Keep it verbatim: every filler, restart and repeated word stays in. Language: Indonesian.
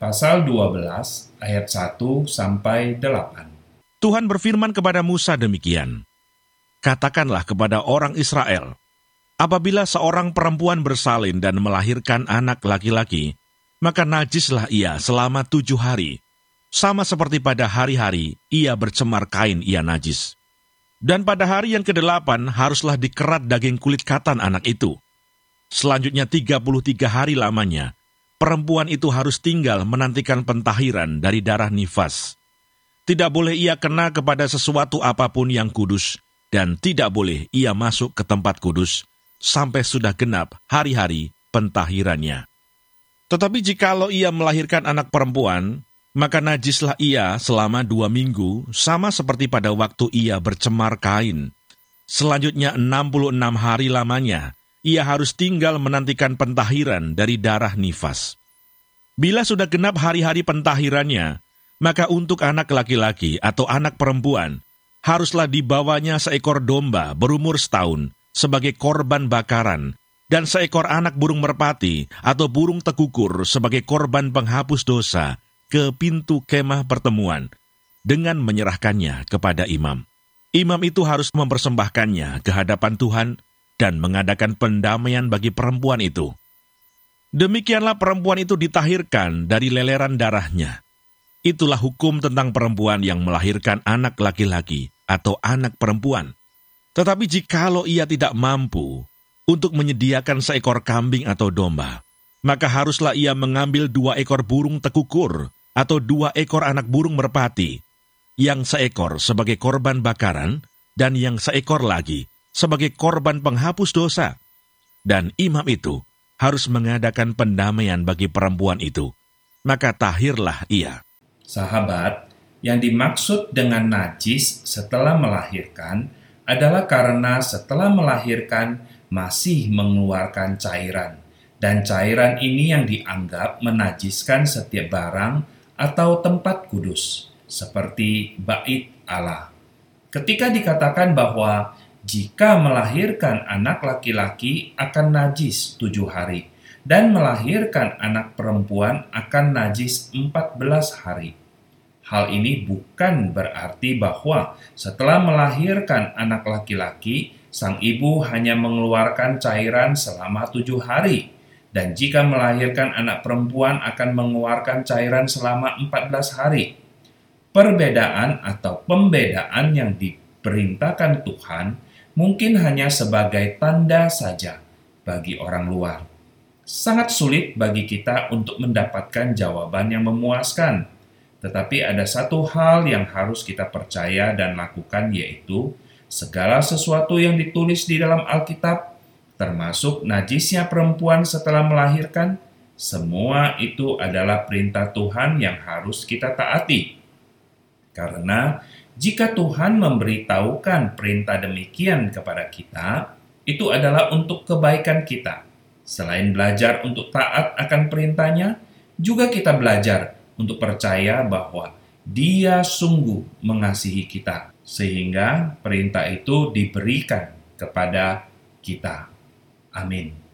pasal dua belas ayat satu sampai delapan. Tuhan berfirman kepada Musa demikian, "Katakanlah kepada orang Israel, apabila seorang perempuan bersalin dan melahirkan anak laki-laki, maka najislah ia selama tujuh hari, sama seperti pada hari-hari ia bercemar kain ia najis. Dan pada hari yang kedelapan haruslah dikerat daging kulit katan anak itu. Selanjutnya tiga puluh tiga hari lamanya, perempuan itu harus tinggal menantikan pentahiran dari darah nifas. Tidak boleh ia kena kepada sesuatu apapun yang kudus, dan tidak boleh ia masuk ke tempat kudus, sampai sudah genap hari-hari pentahirannya. Tetapi jikalau ia melahirkan anak perempuan, maka najislah ia selama dua minggu, sama seperti pada waktu ia bercemar kain. Selanjutnya enam puluh enam hari lamanya, ia harus tinggal menantikan pentahiran dari darah nifas. Bila sudah genap hari-hari pentahirannya, maka untuk anak laki-laki atau anak perempuan, haruslah dibawanya seekor domba berumur setahun sebagai korban bakaran, dan seekor anak burung merpati atau burung tekukur sebagai korban penghapus dosa ke pintu kemah pertemuan, dengan menyerahkannya kepada imam. Imam itu harus mempersembahkannya ke hadapan Tuhan, dan mengadakan pendamaian bagi perempuan itu. Demikianlah perempuan itu ditahirkan dari leleran darahnya. Itulah hukum tentang perempuan yang melahirkan anak laki-laki atau anak perempuan. Tetapi jikalau ia tidak mampu untuk menyediakan seekor kambing atau domba, maka haruslah ia mengambil dua ekor burung tekukur atau dua ekor anak burung merpati, yang seekor sebagai korban bakaran dan yang seekor lagi sebagai korban penghapus dosa, dan imam itu harus mengadakan pendamaian bagi perempuan itu, maka tahirlah ia." Sahabat, yang dimaksud dengan najis setelah melahirkan adalah karena setelah melahirkan masih mengeluarkan cairan, dan cairan ini yang dianggap menajiskan setiap barang atau tempat kudus, seperti bait Allah. Ketika dikatakan bahwa jika melahirkan anak laki-laki akan najis tujuh hari, dan melahirkan anak perempuan akan najis empat belas hari. Hal ini bukan berarti bahwa setelah melahirkan anak laki-laki, sang ibu hanya mengeluarkan cairan selama tujuh hari, dan jika melahirkan anak perempuan akan mengeluarkan cairan selama empat belas hari. Perbedaan atau pembedaan yang diperintahkan Tuhan mungkin hanya sebagai tanda saja bagi orang luar. Sangat sulit bagi kita untuk mendapatkan jawaban yang memuaskan. Tetapi ada satu hal yang harus kita percaya dan lakukan, yaitu segala sesuatu yang ditulis di dalam Alkitab, termasuk najisnya perempuan setelah melahirkan, semua itu adalah perintah Tuhan yang harus kita taati. Karena jika Tuhan memberitahukan perintah demikian kepada kita, itu adalah untuk kebaikan kita. Selain belajar untuk taat akan perintahnya, juga kita belajar untuk percaya bahwa Dia sungguh mengasihi kita, sehingga perintah itu diberikan kepada kita. Amin.